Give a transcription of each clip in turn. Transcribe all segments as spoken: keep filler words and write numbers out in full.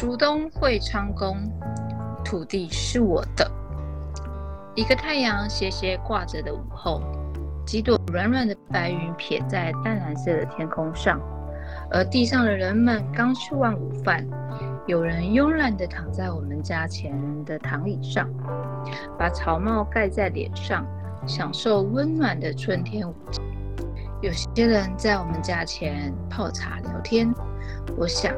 竹东会昌宫，土地是我的。一个太阳斜斜挂着的午后，几朵软软的白云撇在淡蓝色的天空上，而地上的人们刚吃完午饭，有人慵懒地躺在我们家前的躺椅上，把草帽盖在脸上，享受温暖的春天午觉。有些人在我们家前泡茶聊天，我想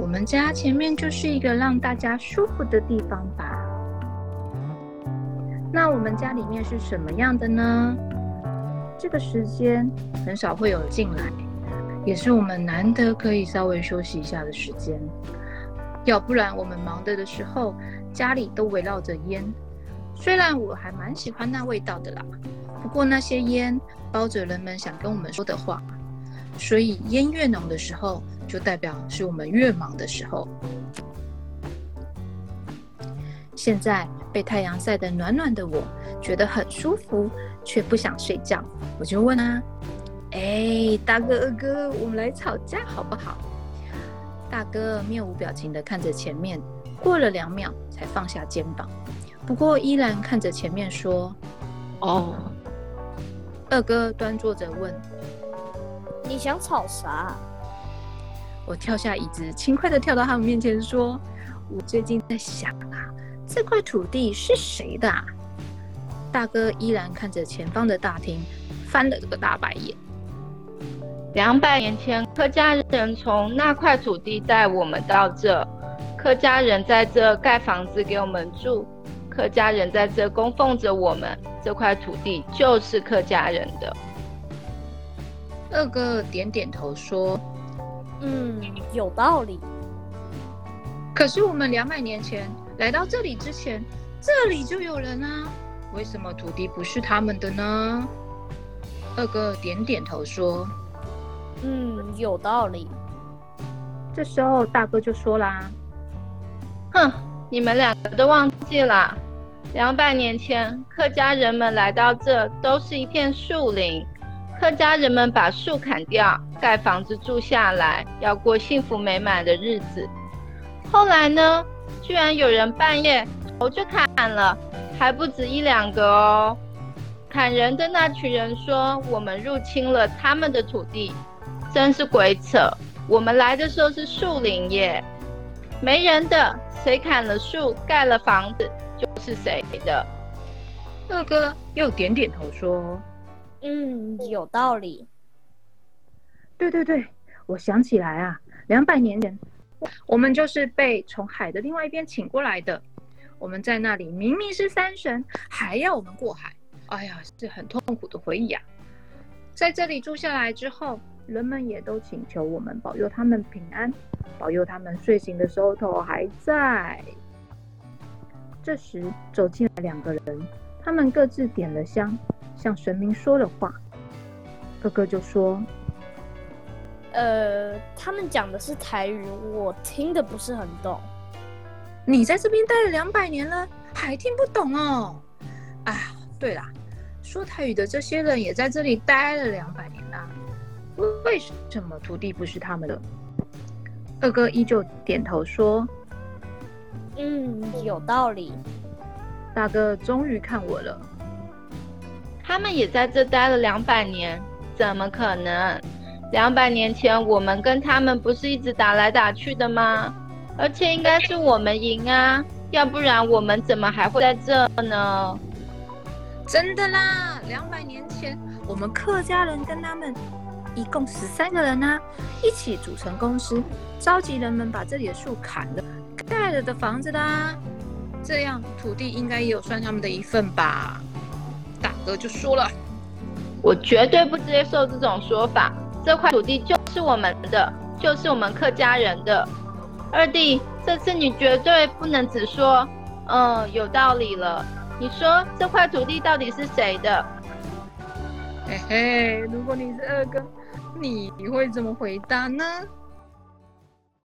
我们家前面就是一个让大家舒服的地方吧。那我们家里面是什么样的呢？这个时间很少会有人进来，也是我们难得可以稍微休息一下的时间。要不然我们忙的的时候，家里都围绕着烟。虽然我还蛮喜欢那味道的啦，不过那些烟包着人们想跟我们说的话，所以烟越浓的时候，就代表是我们越忙的时候。现在被太阳晒得暖暖的我，觉得很舒服，却不想睡觉。我就问啊，哎，大哥二哥，我们来吵架好不好？大哥面无表情地看着前面，过了两秒才放下肩膀，不过依然看着前面说：“哦。”二哥端坐着问：“你想吵啥？”我跳下椅子，轻快地跳到他们面前说：“我最近在想啊，这块土地是谁的啊？”大哥依然看着前方的大厅，翻了个大白眼。两百年前，客家人从那块土地带我们到这，客家人在这盖房子给我们住，客家人在这供奉着我们，这块土地就是客家人的。二哥点点头说：“嗯，有道理。可是我们两百年前来到这里之前，这里就有人啊，为什么土地不是他们的呢？”二哥点点头说：“嗯，有道理。”这时候大哥就说啦：“哼，你们两个都忘记了，两百年前客家人们来到这都是一片树林，客家人们把树砍掉，盖房子住下来，要过幸福美满的日子。后来呢，居然有人半夜头就砍了，还不止一两个哦。砍人的那群人说我们入侵了他们的土地，真是鬼扯！我们来的时候是树林耶，没人的，谁砍了树盖了房子就是谁的。”二哥又点点头说：“嗯，有道理。对对对，我想起来啊，两百年前，我们就是被从海的另外一边请过来的。我们在那里明明是山神，还要我们过海，哎呀，是很痛苦的回忆啊。在这里住下来之后，人们也都请求我们保佑他们平安，保佑他们睡醒的时候头还在。”这时走进来两个人，他们各自点了香，向神明说了话。哥哥就说：“呃，他们讲的是台语，我听的不是很懂。”“你在这边待了两百年了，还听不懂哦？啊，对啦，说台语的这些人也在这里待了两百年啦。”“为什么土地不是他们的？”二哥依旧点头说：“嗯，有道理。”大哥终于看我了：“他们也在这待了两百年，怎么可能？两百年前我们跟他们不是一直打来打去的吗？而且应该是我们赢啊，要不然我们怎么还会在这呢？”“真的啦，两百年前我们客家人跟他们一共十三个人啊，一起组成公司，召集人们把这里的树砍了，盖了的房子啦。这样土地应该也有算他们的一份吧。”大哥就说了：“我绝对不接受这种说法，这块土地就是我们的，就是我们客家人的。二弟，这次你绝对不能只说嗯有道理了，你说这块土地到底是谁的？”“嘿嘿，如果你是二哥，你会怎么回答呢？”